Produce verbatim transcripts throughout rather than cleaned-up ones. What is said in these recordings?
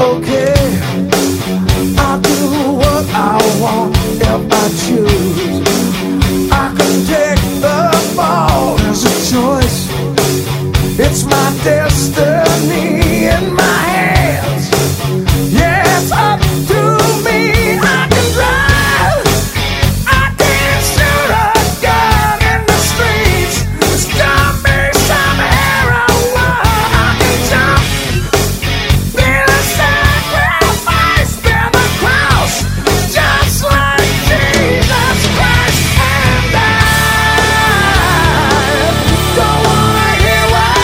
okay, I do what I want if I choose. I can take the fall as a choice. It's my destiny in my hands. Yeah, it's up to me. I can drive, I can shoot a gun in the streets. Stop me somewhere I want. I can jump, be the sacrifice, be the cross, just like Jesus Christ. And I don't wanna hear what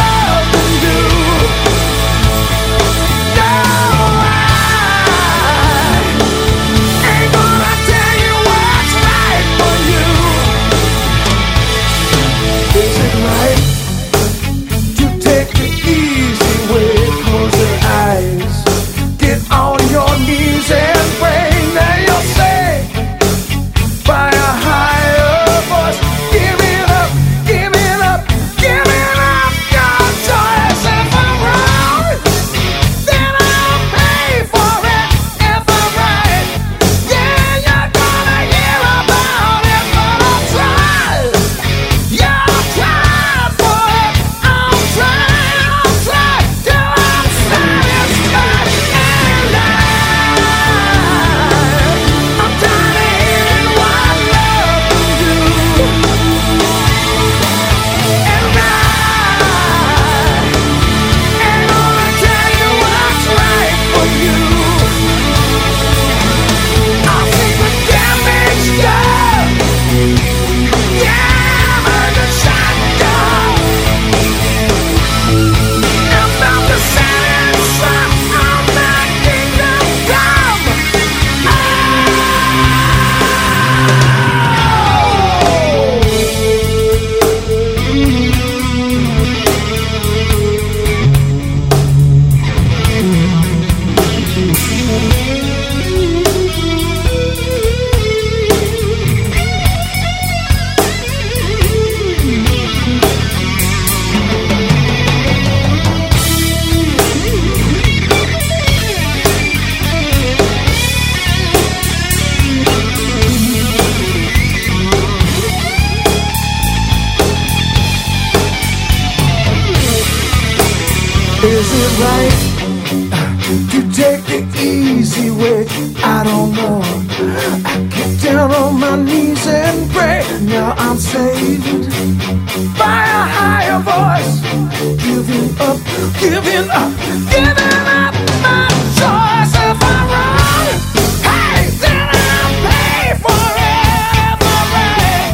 love can do. No, I ain't gonna tell you what's right for you. Is it right to take the easy way? Close your eyes, get on your knees and pray. Now you'll say by a higher voice, give it up, give it up, give it up. Your choice. If I'm wrong, then I'll pay for it. If I'm right, yeah, you're gonna hear about it. But I'll try, yeah, I'll try for it. I'll try, I'll try till I'm satisfied. And I, I'm tired of hearing what love can do. And I ain't gonna tell you what's right for you. I'll see the damage done. Yeah, I'm under shotgun. I'm about to satisfy. I'm not kingdom come. Is it right to take the easy way? I don't know. I get down on my knees and pray. Now I'm saved by a higher voice. Giving up, giving up, giving up my choice. If I'm wrong, hey, then I'll pay for it. If I'm right,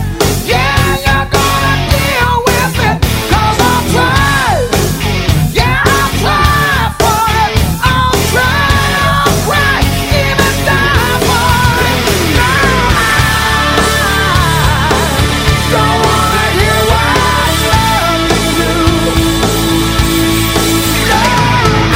yeah, you're gonna deal with it. 'Cause I'll try. Yeah, I'll try for it. I'll try, I'll cry, even die for it. No, I don't wanna hear what love can do. No, I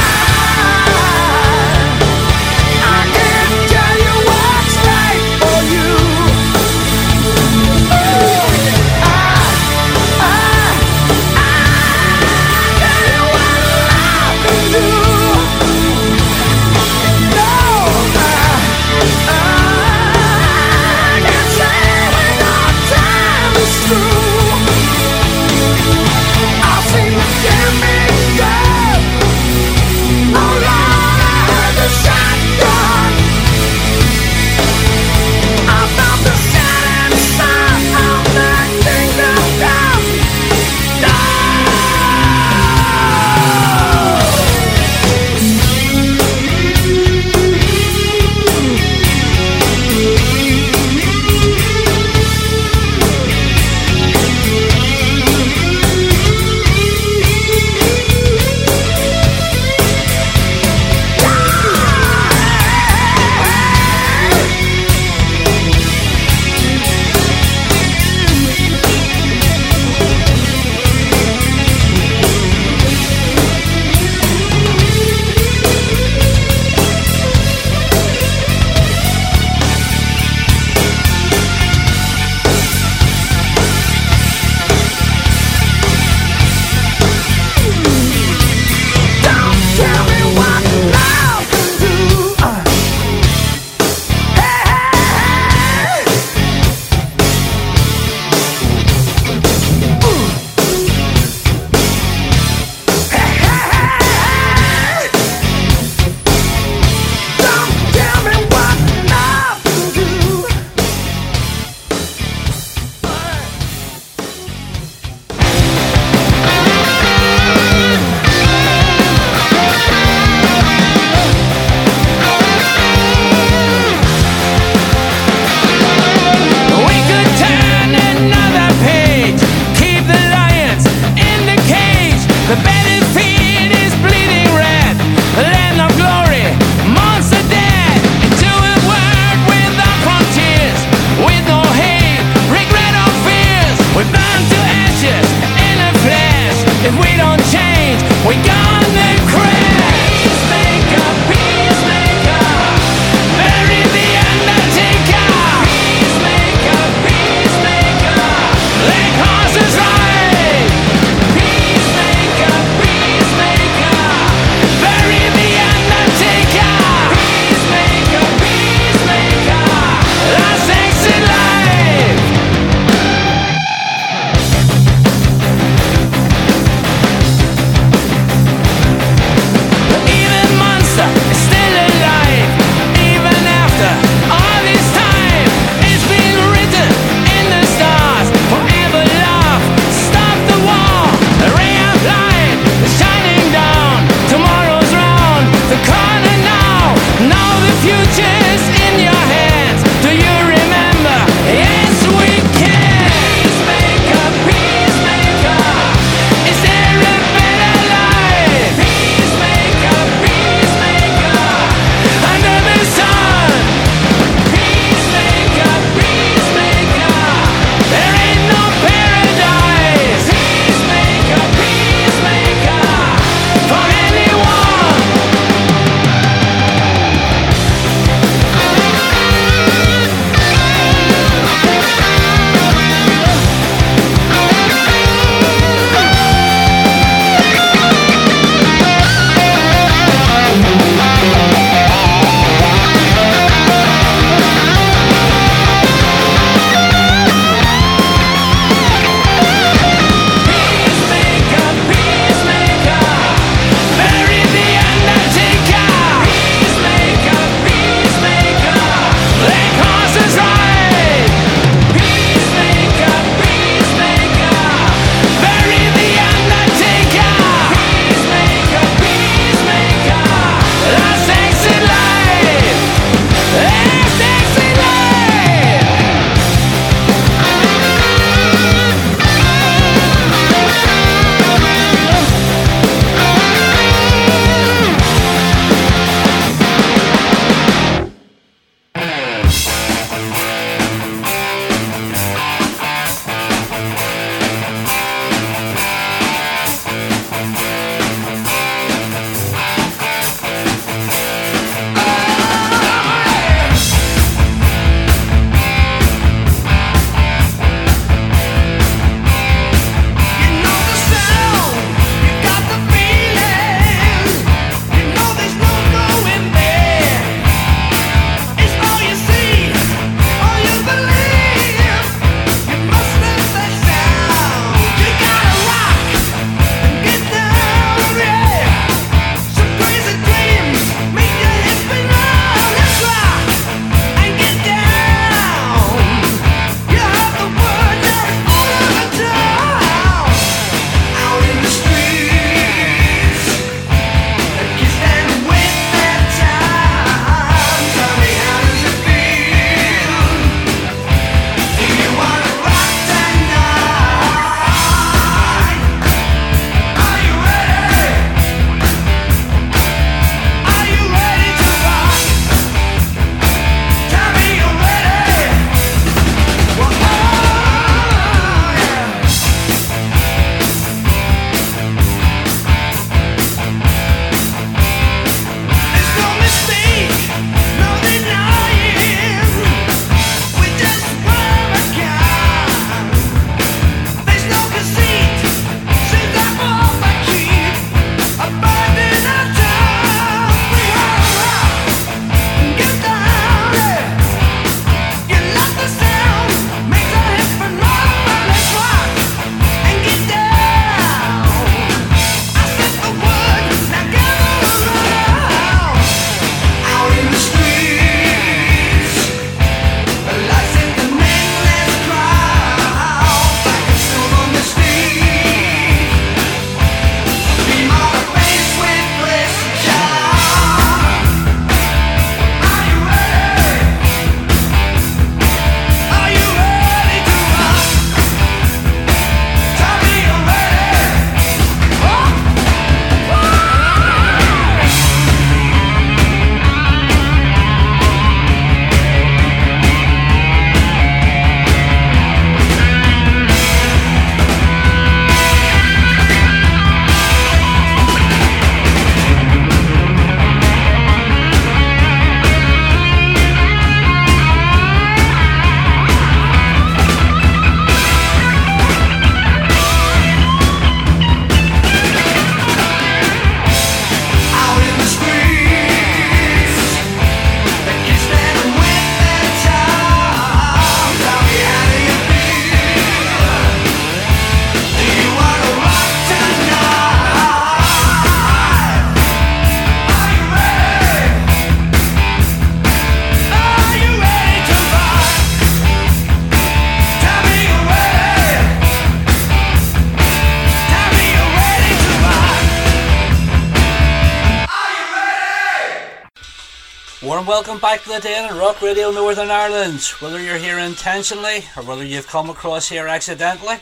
warm welcome back to the day in Rock Radio Northern Ireland. Whether you're here intentionally, or whether you've come across here accidentally,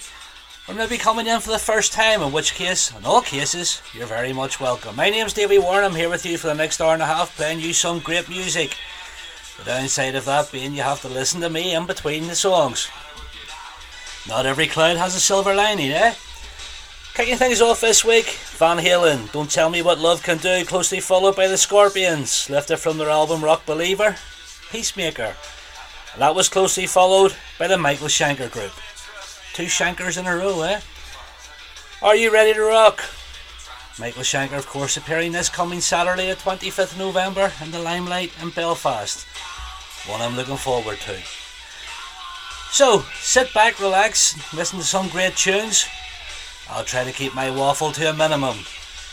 or maybe coming in for the first time, in which case, in all cases, you're very much welcome. My name's Davy Warren, I'm here with you for the next hour and a half, playing you some great music. The downside of that being you have to listen to me in between the songs. Not every cloud has a silver lining, eh? Kicking things off this week, Van Halen, Don't Tell Me What Love Can Do, closely followed by the Scorpions, lifted from their album Rock Believer, Peacemaker. And that was closely followed by the Michael Schenker group. Two Schenkers in a row, eh? Are you ready to rock? Michael Schenker, of course, appearing this coming Saturday the twenty-fifth of November in the Limelight in Belfast. One I'm looking forward to. So, sit back, relax, listen to some great tunes. I'll try to keep my waffle to a minimum.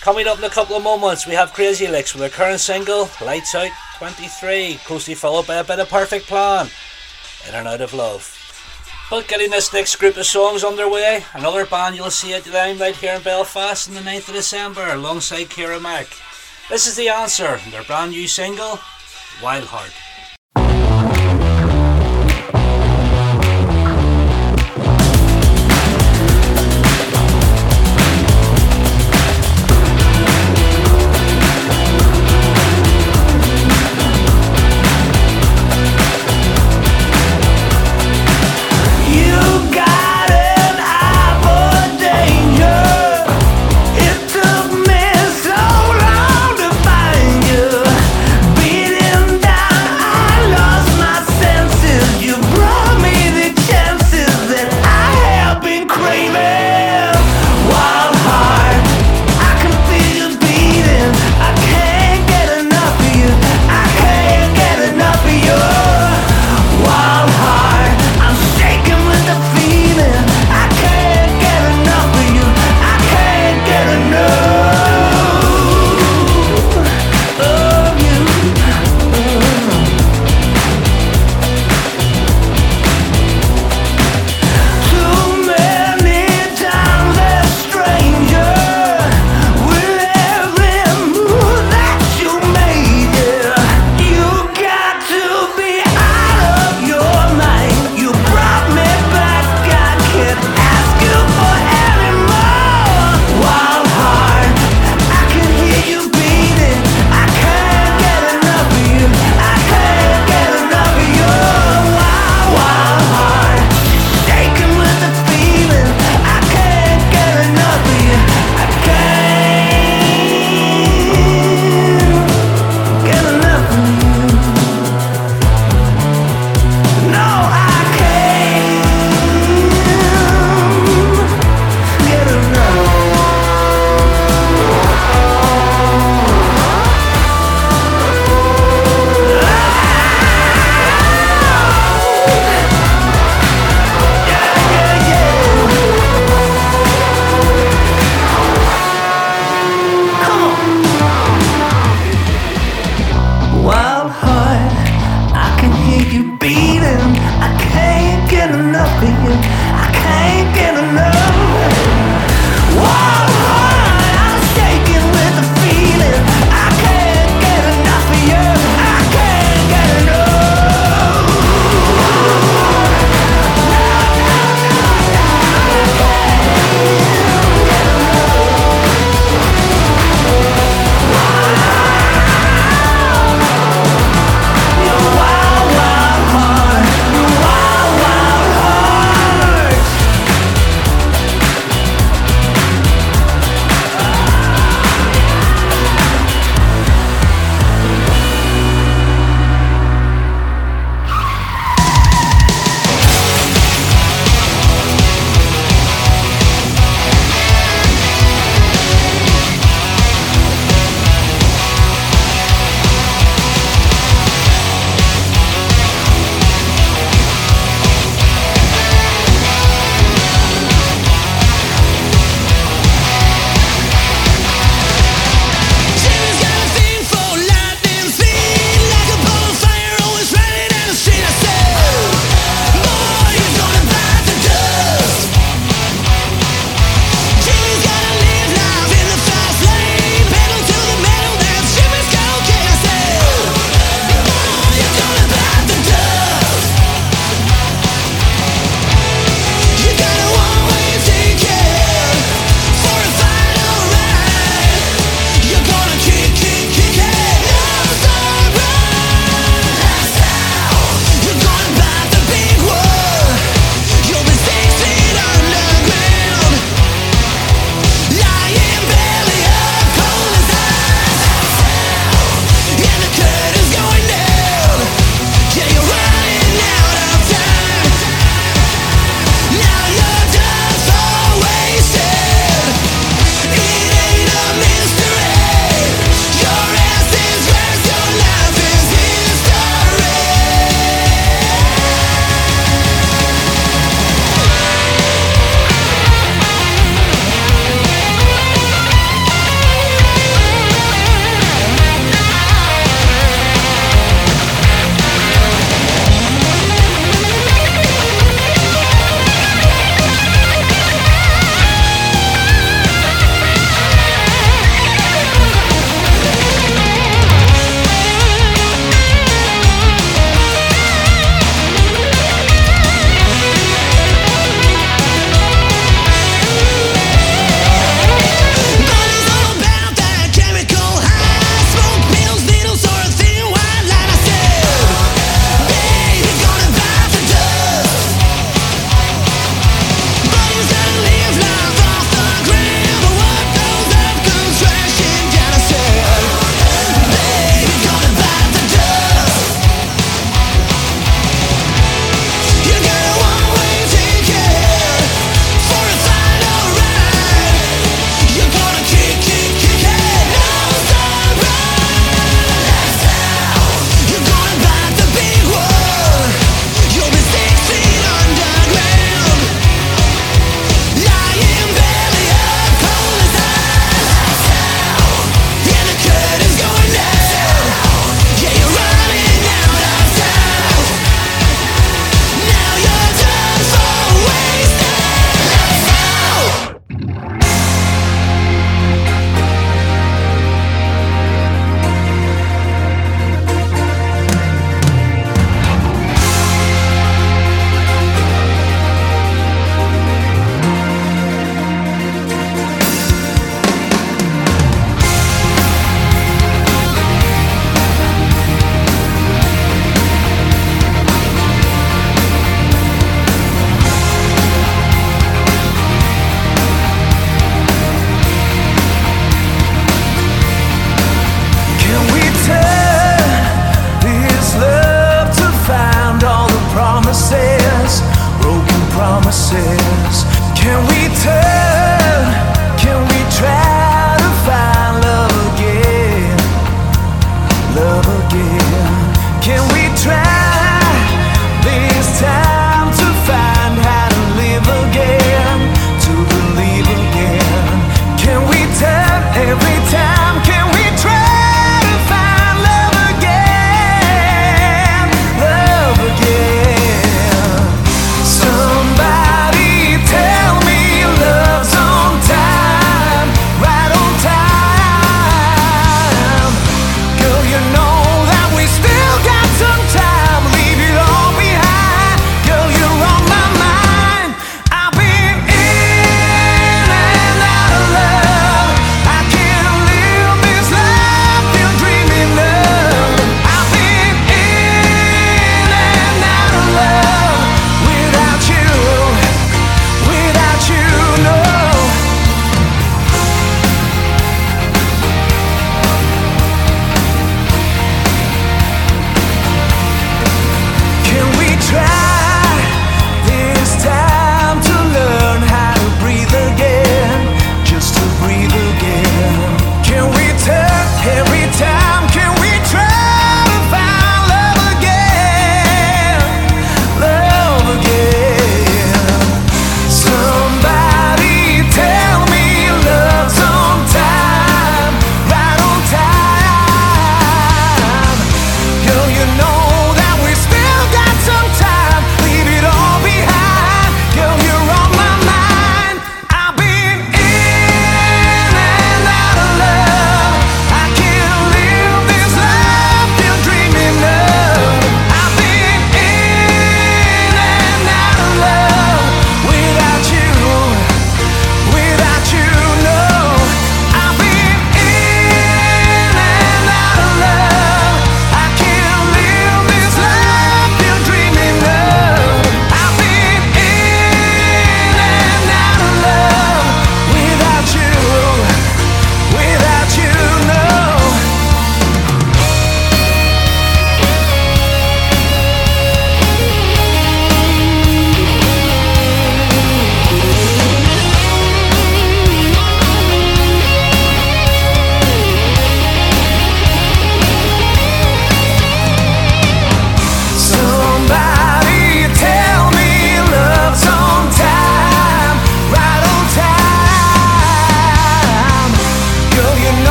Coming up in a couple of moments, we have Crazy Licks with their current single, Lights Out twenty-three, closely followed by a bit of Perfect Plan, In and Out of Love. But getting this next group of songs underway, another band you'll see at the Limelight here in Belfast on the ninth of December, alongside Kira Mack. This is The Answer, and their brand new single, Wild Heart. I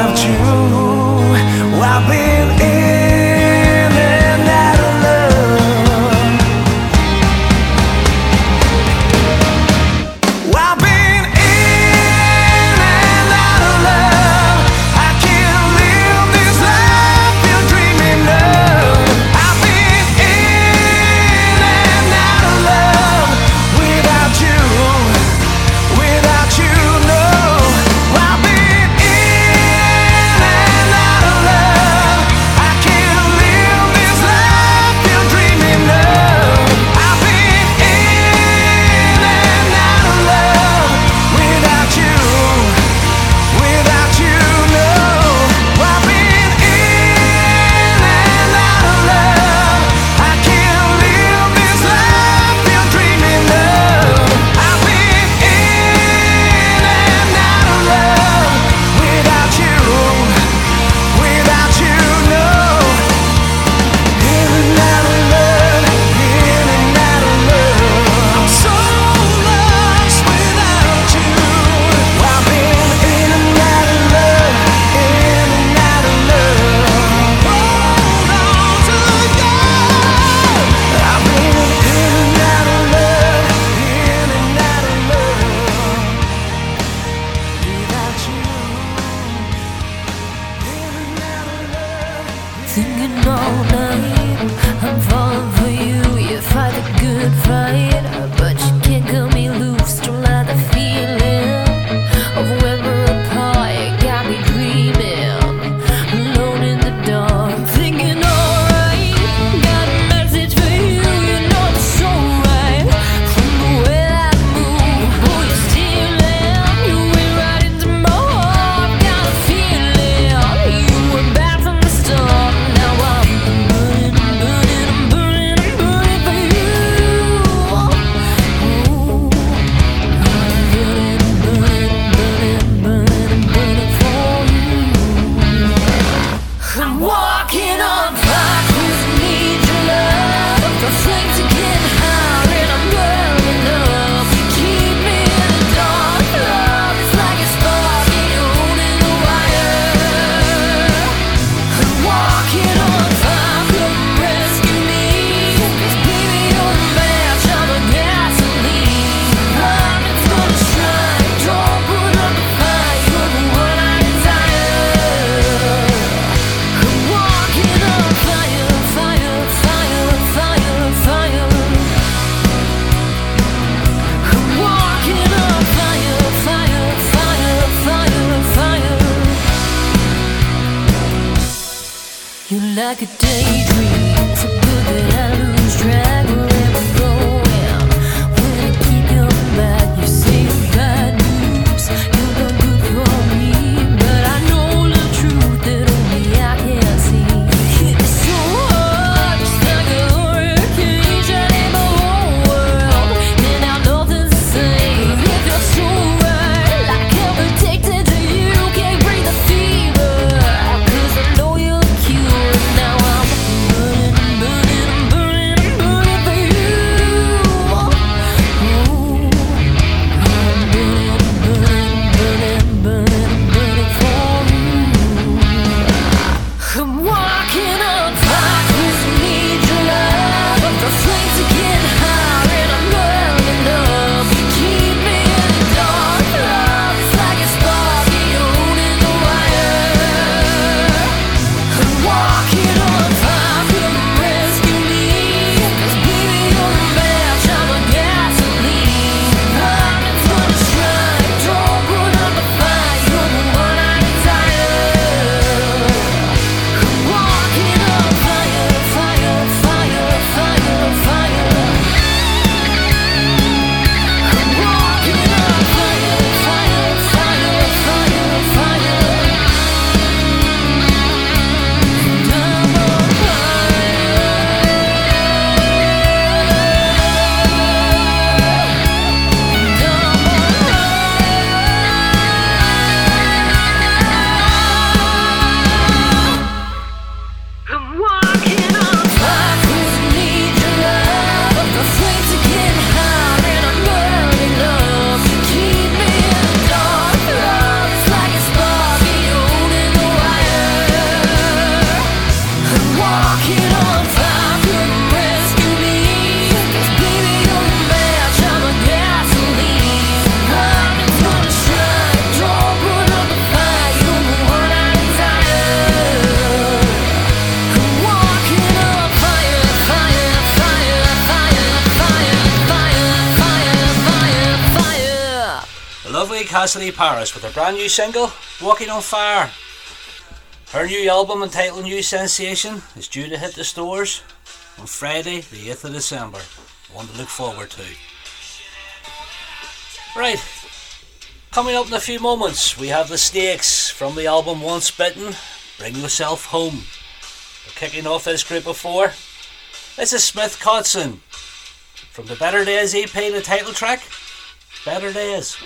loved you. I've been in and out of love. I've been in and out of love. I can't live this life you're dreaming of. I've been in and out of love without you, without you, no. I've been in and out of love. I can't live this life you're dreaming of. I've been in and out of love without you, without you, no. I've been in and out of love. I can't live this life you're dreaming of. I've been in and out of love without you, without you, no. In and out of love, in and out of love. I'm so lost without you. I've been in and out of love, in and out of love. Hold on to you. I've been in and out of love, in and out of love. Without you, in and out of love. Thinking all night, I'm falling for you. You fight the good fight, but you can't cut me loose. Don't let the feeling of when we're apart, you got me dreaming, alone in the dark. I'm thinking, alright, got a message for you. You know it's alright. From the way I move, boy, you're stealing. You went right into my heart. Got a feeling you were bad from the start. Now I'm burning, I'm burning, I'm burning, I'm burning for you. Ooh, I'm burning, burning, burning, burning, burning for you. I'm walking on fire, 'cause I need your love. The flames are getting higher and I'm burning up. You keep me in the dark. Love is like a spark and you're holding the wire. I'm walking on fire, come rescue me. 'Cause baby, you're a match, I'm a gasoline. Love is gonna shine, don't put up a fight. You're the one I desire. I'm walking on fire, fire, fire, fire, fire. I'm walking on fire, fire, fire, fire, fire. You're like a daydream, so good that I lose track. Where I'm going, when I keep coming back. You say you're bad news, you're not good for me, but I know the truth that only I can see. It's so hard, just like a hurricane, shining my whole world, and now nothing's the same. If you're so right, like I'm addicted to you, can't break the fever. 'Cause I know you're cute, now I'm Nick Hasley, Paris, with her brand new single, Walking on Fire. Her new album entitled New Sensation is due to hit the stores on Friday the eighth of December. One to look forward to. Right, coming up in a few moments we have the Snakes from the album Once Bitten, Bring Yourself Home. We're kicking off this group of four. This is Smith Cotson from the Better Days E P, the title track, Better Days.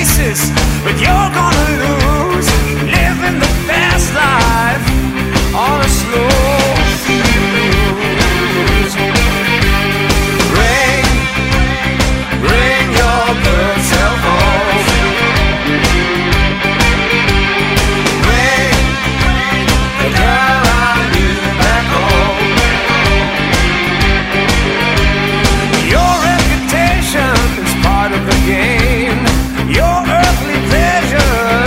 races, but you're gonna lose. Living the fast life on a slow cruise. Bring, bring your good self home. Bring the girl I knew back home. Your reputation is part of the game. Your earthly pleasure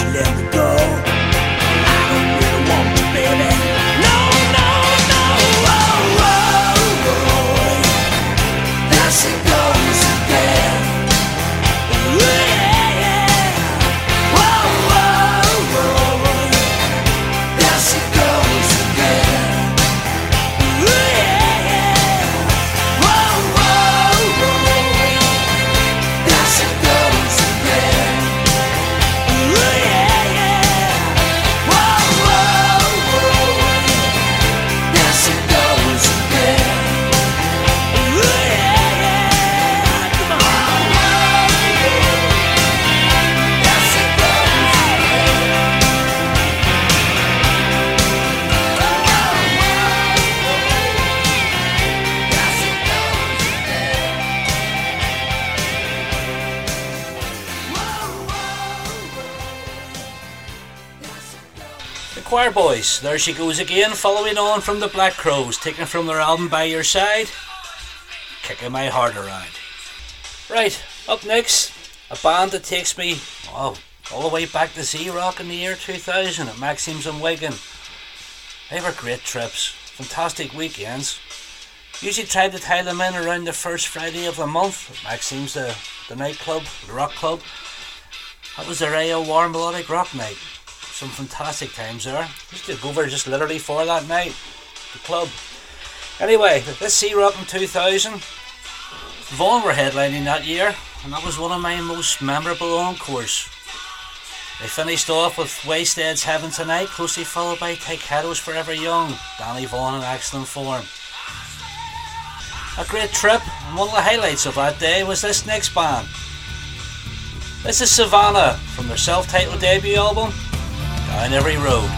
you let me go. I don't really want you, baby. No, no, no. Oh, oh, oh, oh. There she goes again. Yeah, yeah. Oh, oh, oh. There she goes again. Yeah, yeah. Oh, oh, oh. There she goes again. Choir Boys, There She Goes Again, following on from the Black Crows, taken from their album By Your Side, Kicking My Heart Around. Right, up next, a band that takes me oh, all the way back to Z-Rock in the year two thousand at Maxim's in Wigan. They were great trips, fantastic weekends. Usually tried to tie them in around the first Friday of the month at Maxim's, the, the nightclub, the rock club. That was the Rio War Melodic Rock Night. Some fantastic times there. Used to go there just literally for that night. The club. Anyway, this Z-Rock in two thousand. Vaughan were headlining that year, and that was one of my most memorable encores. They finished off with Waysted's Heaven Tonight, closely followed by Tigertailz's Forever Young. Danny Vaughan in excellent form. A great trip, and one of the highlights of that day was this next band. This is Savannah from their self-titled debut album, On Every Road.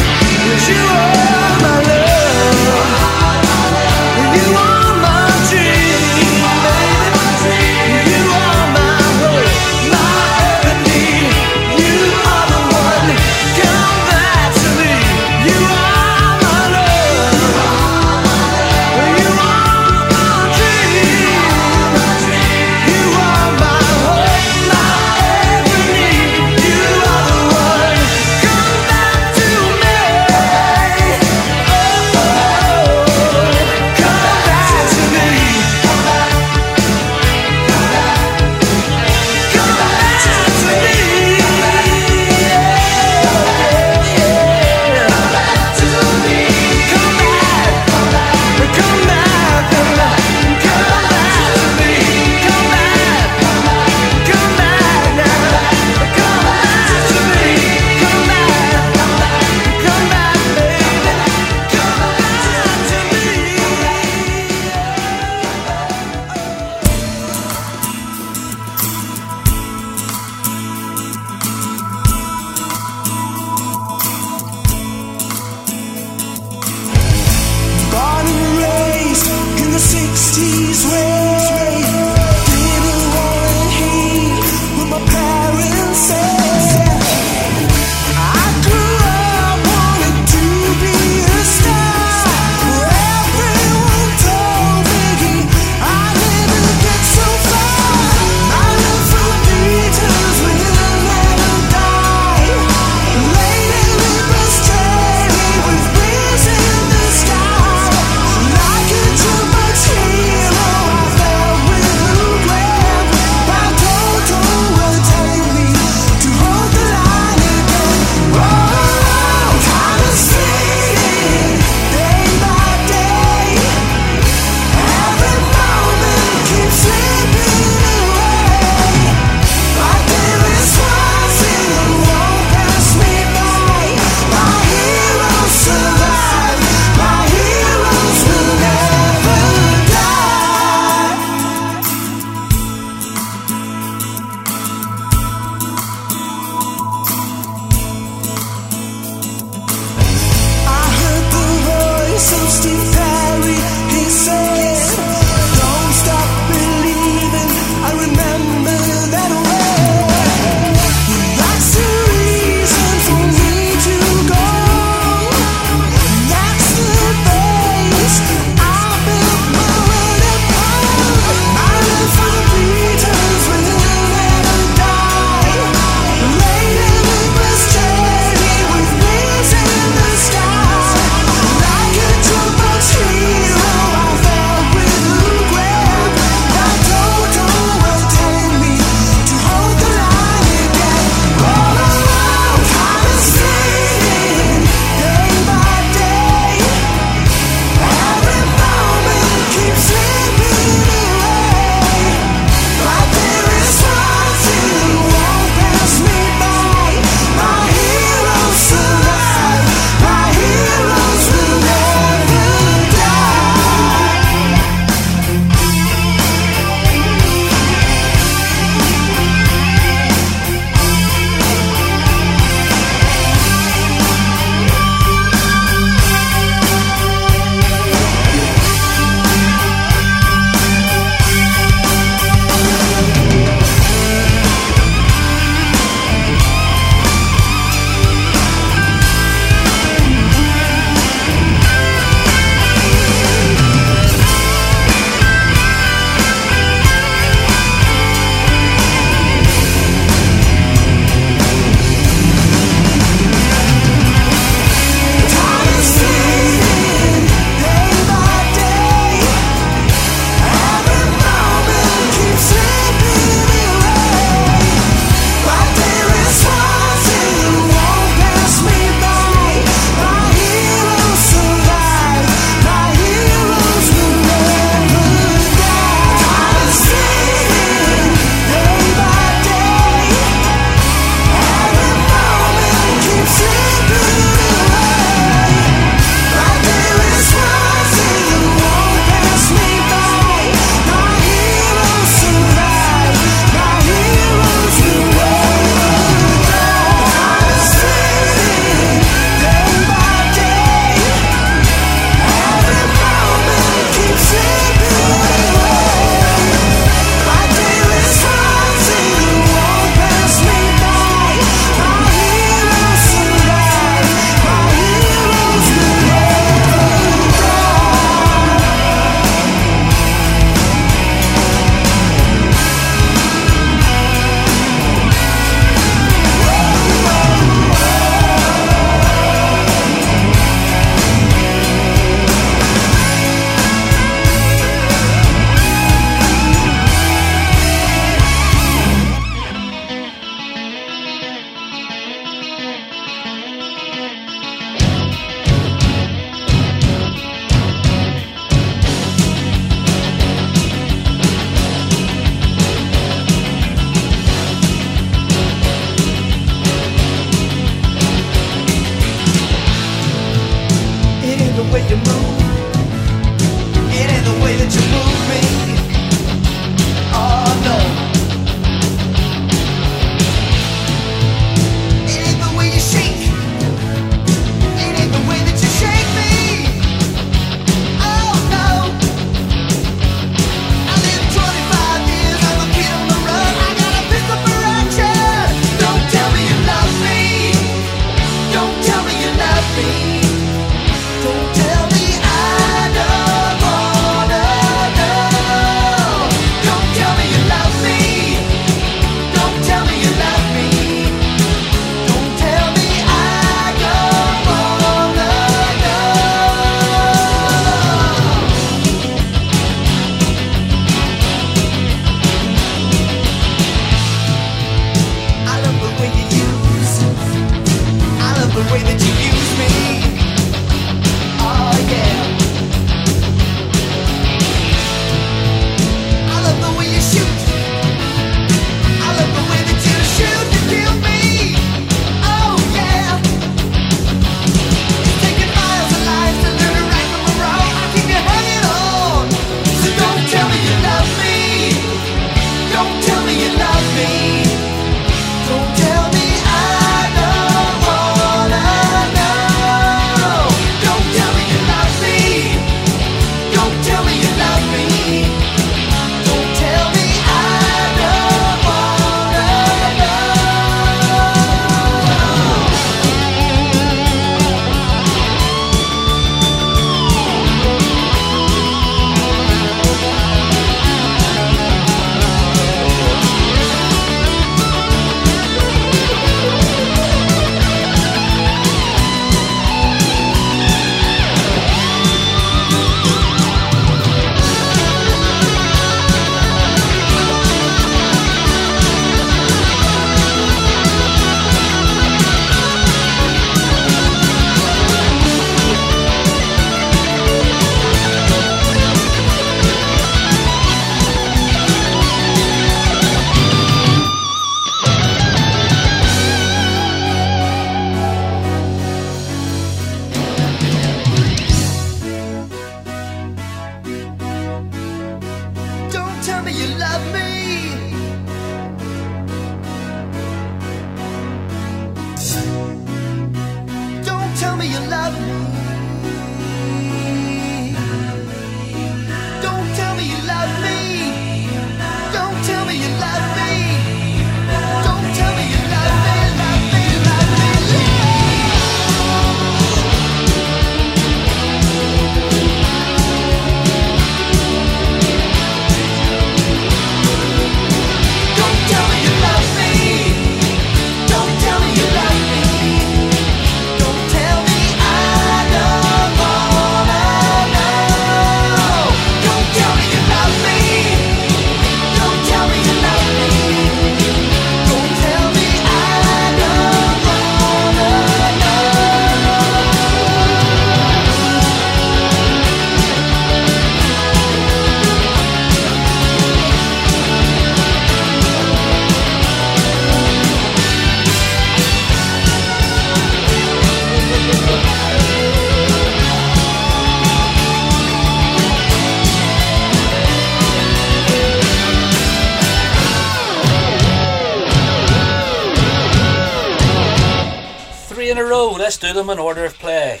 So let's do them in order of play.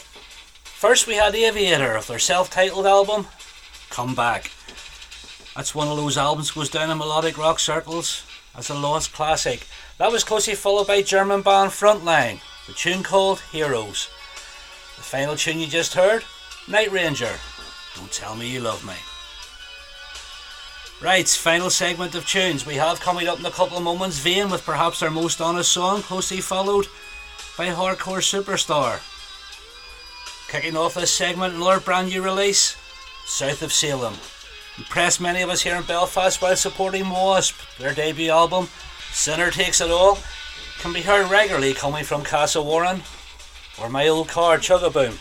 First we had Aviator of their self-titled album, Come Back. That's one of those albums goes down in melodic rock circles as a lost classic. That was closely followed by German band Frontline, the tune called Heroes. The final tune you just heard, Night Ranger, Don't Tell Me You Love Me. Right, final segment of tunes. We have coming up in a couple of moments Vaughan with perhaps their most honest song, closely followed by Hardcore Superstar. Kicking off this segment, another brand new release, South of Salem. Impressed many of us here in Belfast while supporting Wasp. Their debut album, Sinner Takes It All, can be heard regularly coming from Casa Warren or my old car, Chugaboom.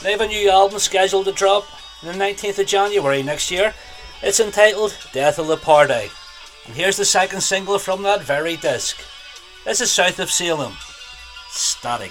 They have a new album scheduled to drop on the nineteenth of January next year. It's entitled Death of the Party, and here's the second single from that very disc. This is South of Salem, Static.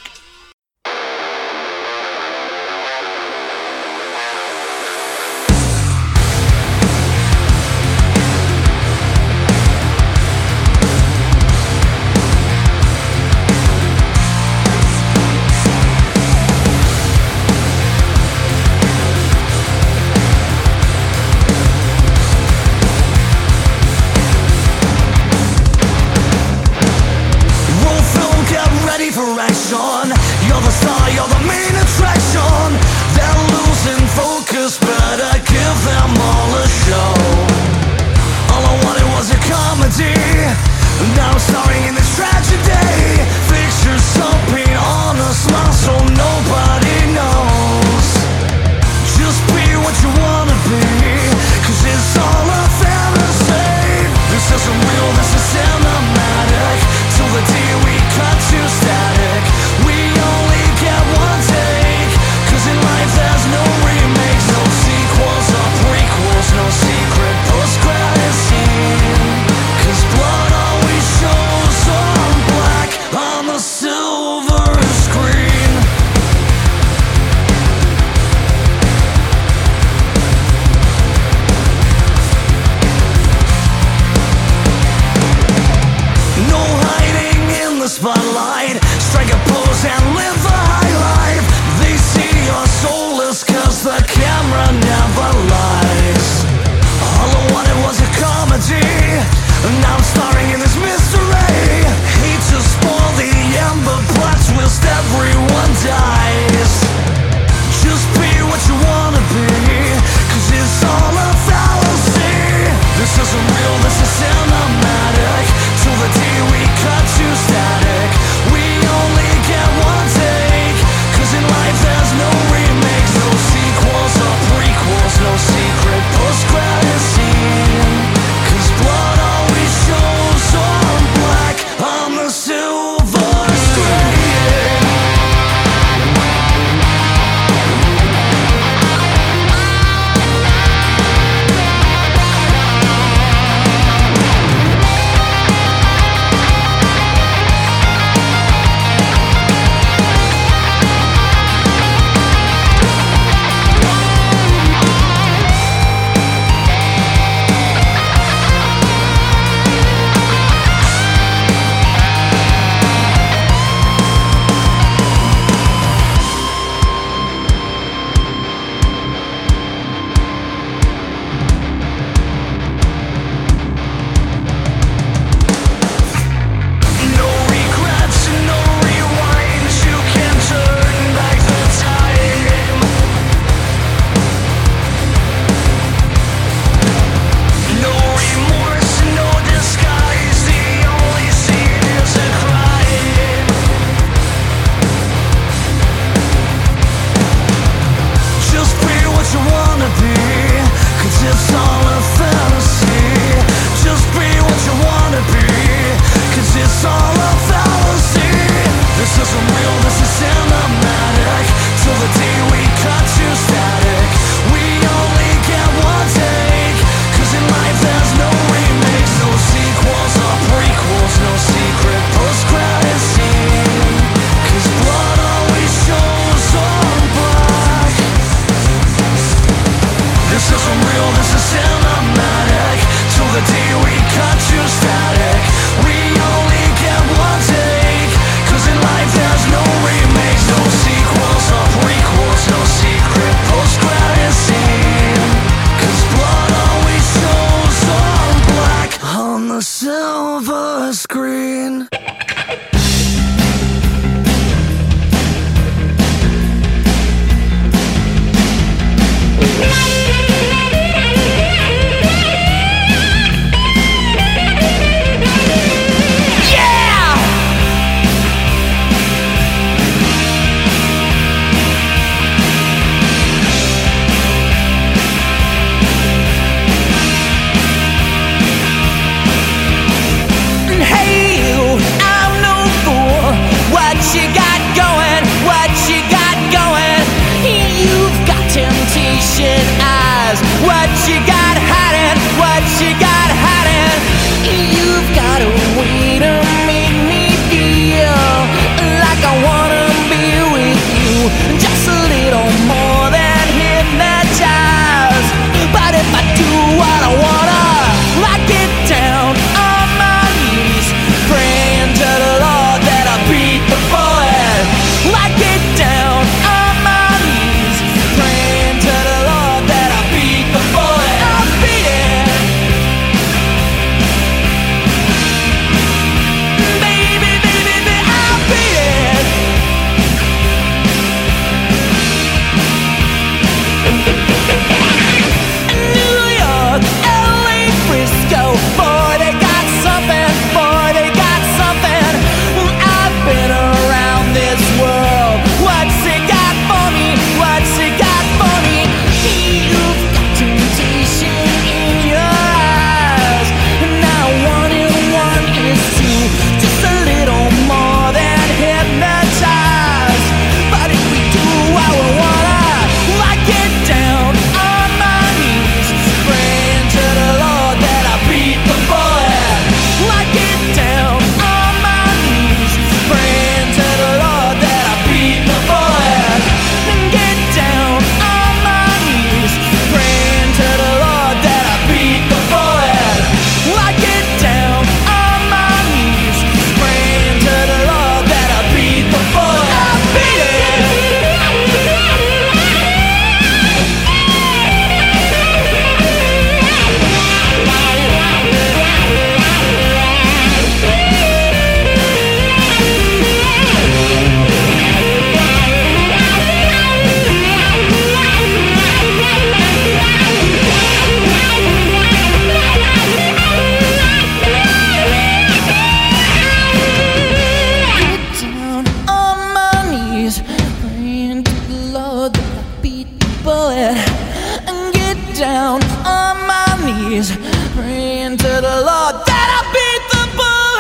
Static. We only get one take, 'cause in life there's no remake. screen. Tell the Lord that I beat the boy.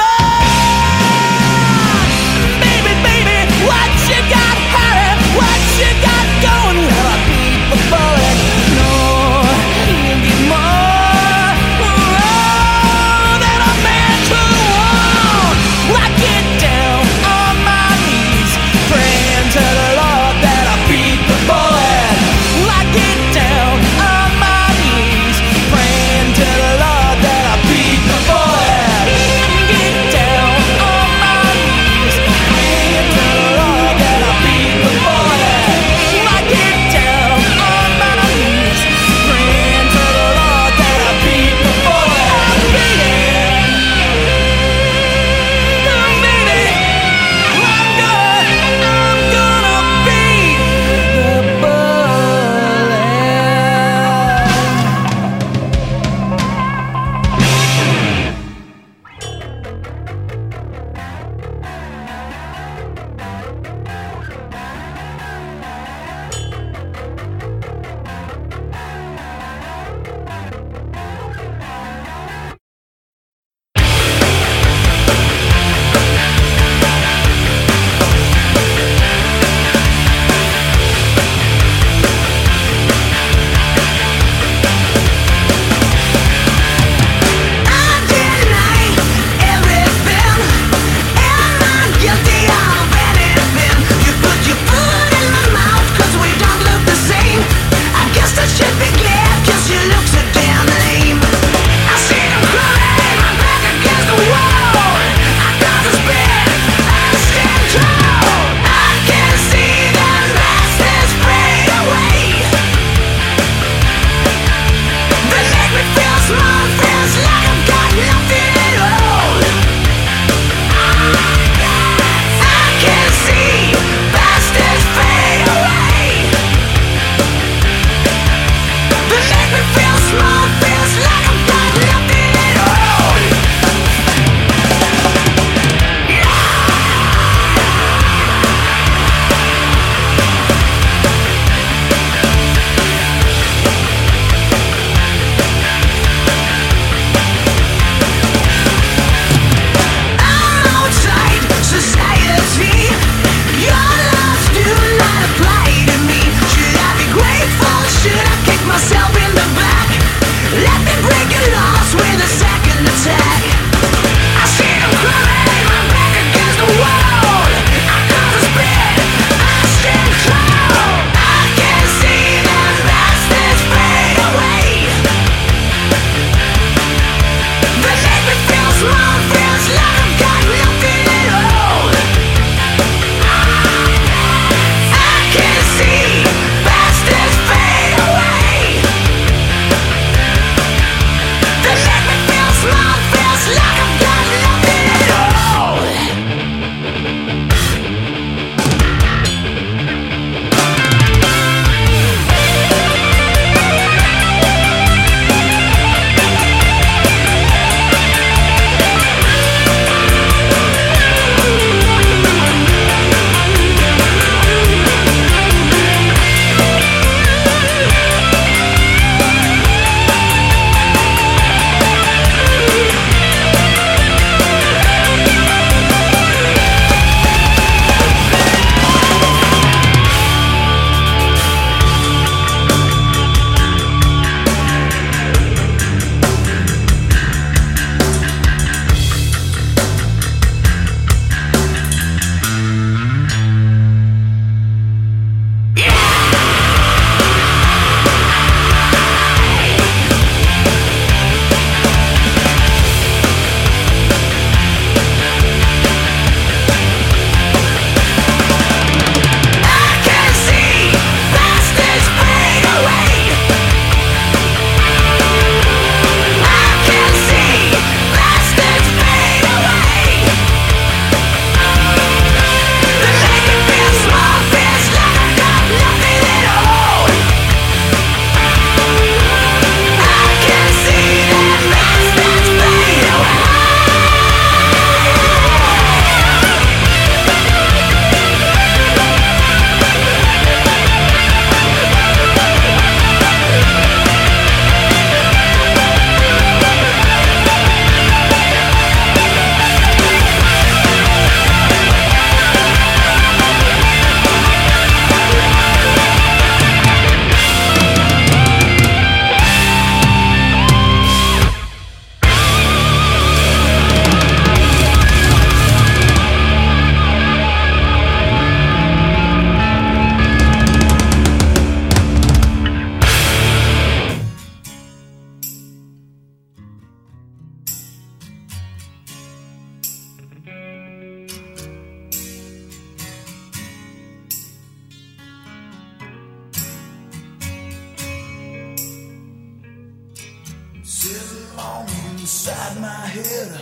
Sitting long inside my head,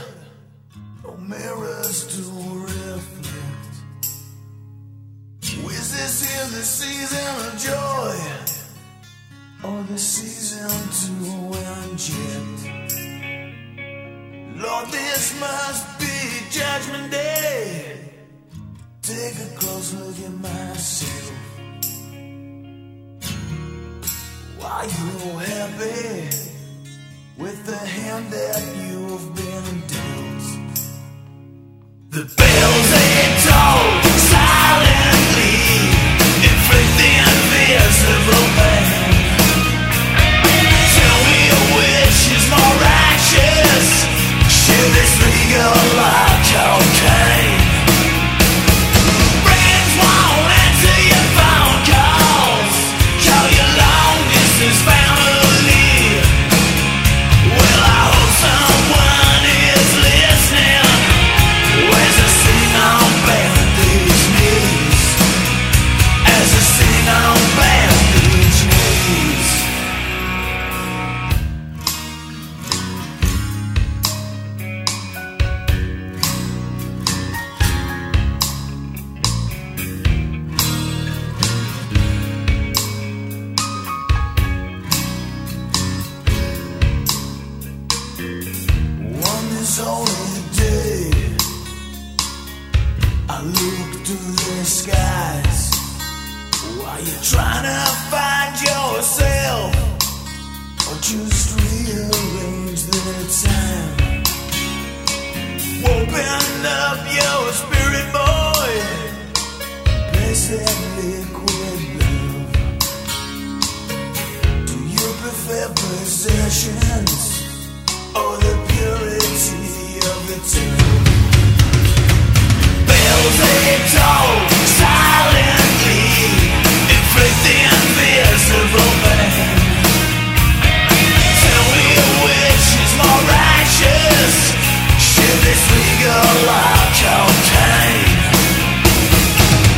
no mirrors to reflect. Is this here the season of joy, or the season to inject? Lord, this must be Judgment Day. Take a close look at myself. Are you happy with the hand that you've been dealt? The bells they toll silently, inflicting invisible pain. Tell me a wish is more righteous. Should this legal like cocaine? Friends won't answer your phone calls. Call your long distance family. Well, I hope someone is listening. As I sing on Bandaged Knees, as I sing on Bandaged Knees. Trying to find yourself, or just rearrange the time. Open up your spirit, boy. Place that liquid love. Do you prefer possessions, or the purity of the tune? Bells they toll silently, the invisible pain. Tell me which is more righteous. Should this legal like cocaine?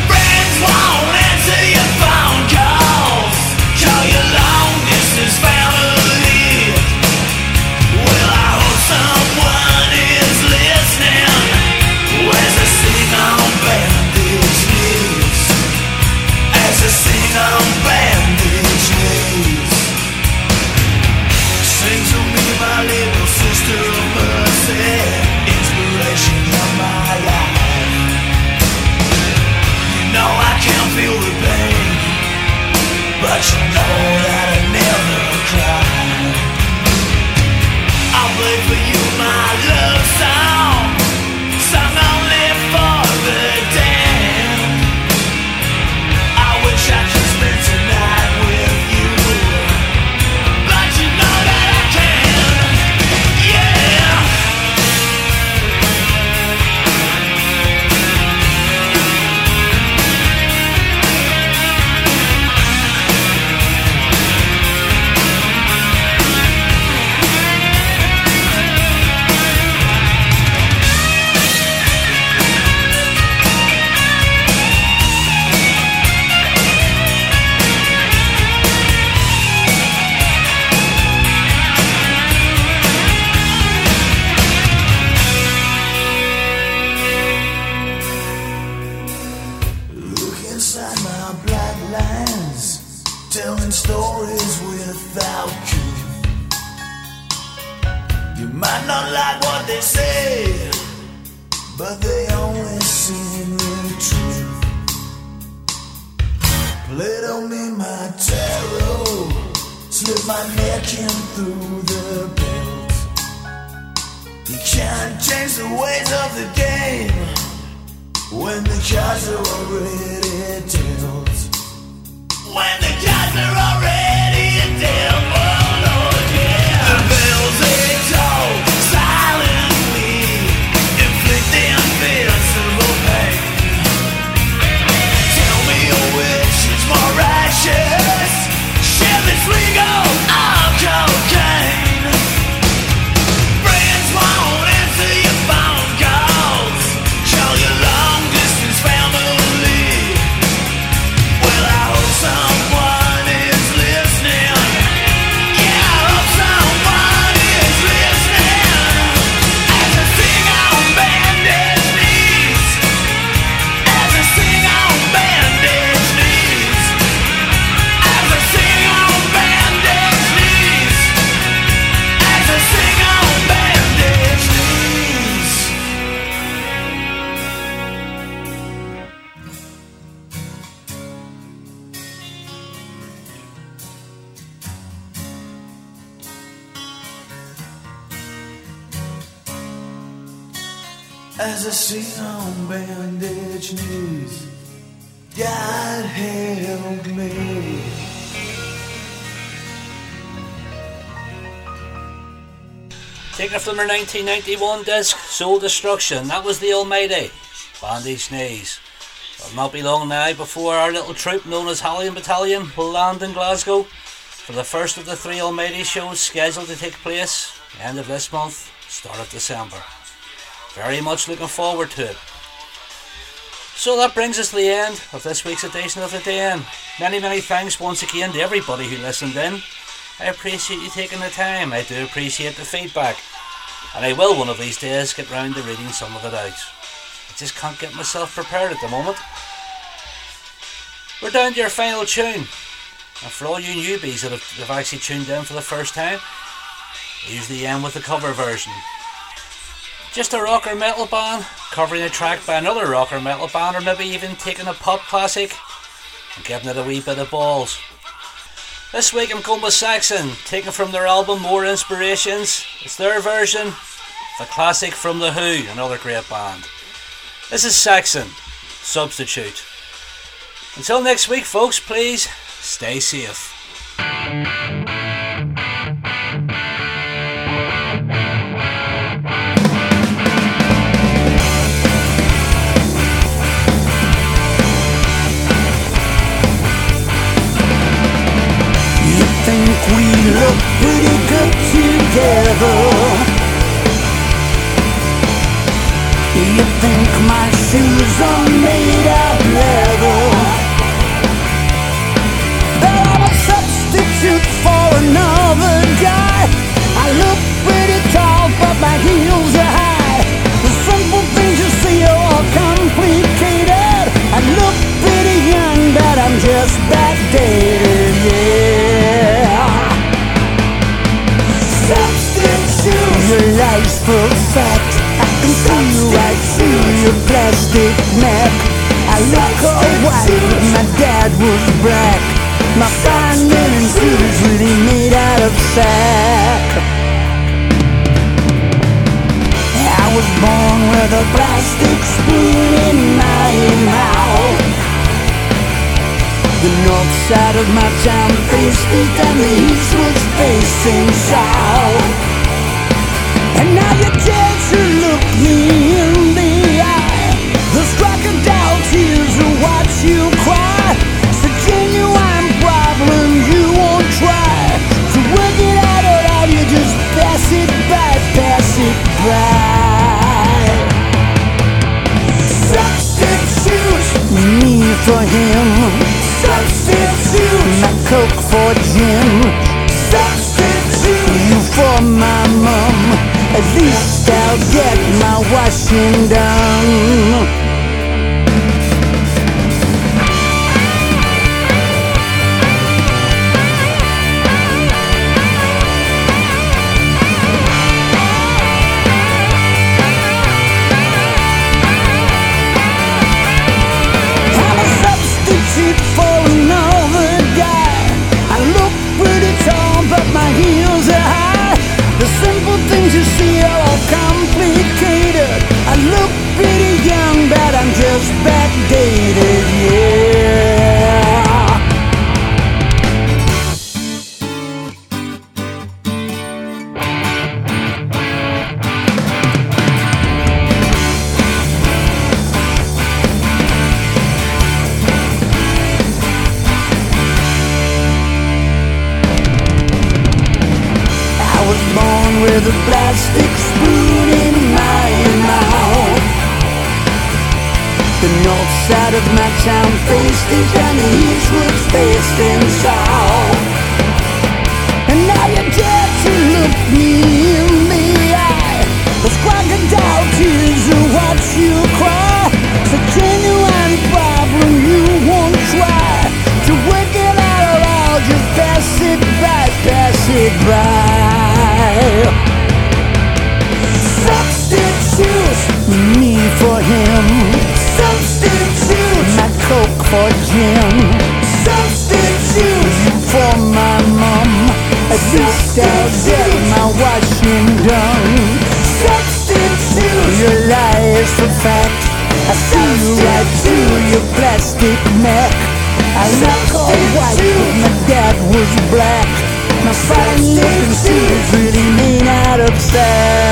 Friends won't answer your phone calls. Call your long distance family. Well, I hope someone is listening as I sing on Bandaged Knees, as I sing on Bandaged Knees. Sing to me, my little sister of mercy, inspiration of my life. You know I can't feel the pain, but you know that I never cry. I'll play for you my love song, sung only for the damned. I wish I could tonight with you, but you know that I can. Yeah. as I sit on bandaged knees, God help me. Taken from her nineteen ninety-one disc, Soul Destruction, that was the Almighty, Bandaged Knees. It'll not be long now before our little troop known as Hallion Battalion will land in Glasgow for the first of the three Almighty shows scheduled to take place end of this month, start of December. Very much looking forward to it. So that brings us to the end of this week's edition of The Day In. Many, many thanks once again to everybody who listened in. I appreciate you taking the time. I do appreciate the feedback. And I will one of these days get round to reading some of it out. I just can't get myself prepared at the moment. We're down to your final tune. And for all you newbies that have, have actually tuned in for the first time, I usually end with the cover version. Just a rock or metal band covering a track by another rock or metal band, or maybe even taking a pop classic and giving it a wee bit of balls. This week I'm going with Saxon, taken from their album More Inspirations. It's their version of a classic from The Who, another great band. This is Saxon, Substitute. Until next week, folks, please stay safe. We look pretty good together. You think my shoes are made of leather, that I'm a substitute for another guy. I look pretty tall but my heels are high. The simple things you see are all complicated. I look pretty young but I'm just backdated, yeah. Your life's perfect, I can see you, I see your plastic neck. I look all white, but my dad was black. My fine linen suit is really made out of sack. I was born with a plastic spoon in my mouth. The north side of my town faced east and the east was facing south. And now you dare to look me in the eye. Those crocodile tears will watch you cry. It's a genuine problem you won't try to work it out or out. You just pass it by, pass it by. Substitute me for him. Substitute my coke for gin. Substitute you for my mum. At least I'll get my washing done. I'm a substitute for another guy. I look pretty tall, but my heels are high. The simple things you see are all complicated. I look pretty young, but I'm just backdated, yeah. I was born with a plastic spoon in my mouth. The north side of my town faced east and the east was facing south. And now you dare to look me in the eye. Those crocodile tears will watch you cry. It's a genuine problem you won't try to work it out or I'll just pass it by, pass it by. Substitute me for him. Substitute my coke for gin. Substitute you for my mum. At least I'll get my washing done. Substitute your lies for fact. I see you right through your plastic neck. I look all white, but my dad was black. My fine looking suit really made out of sand.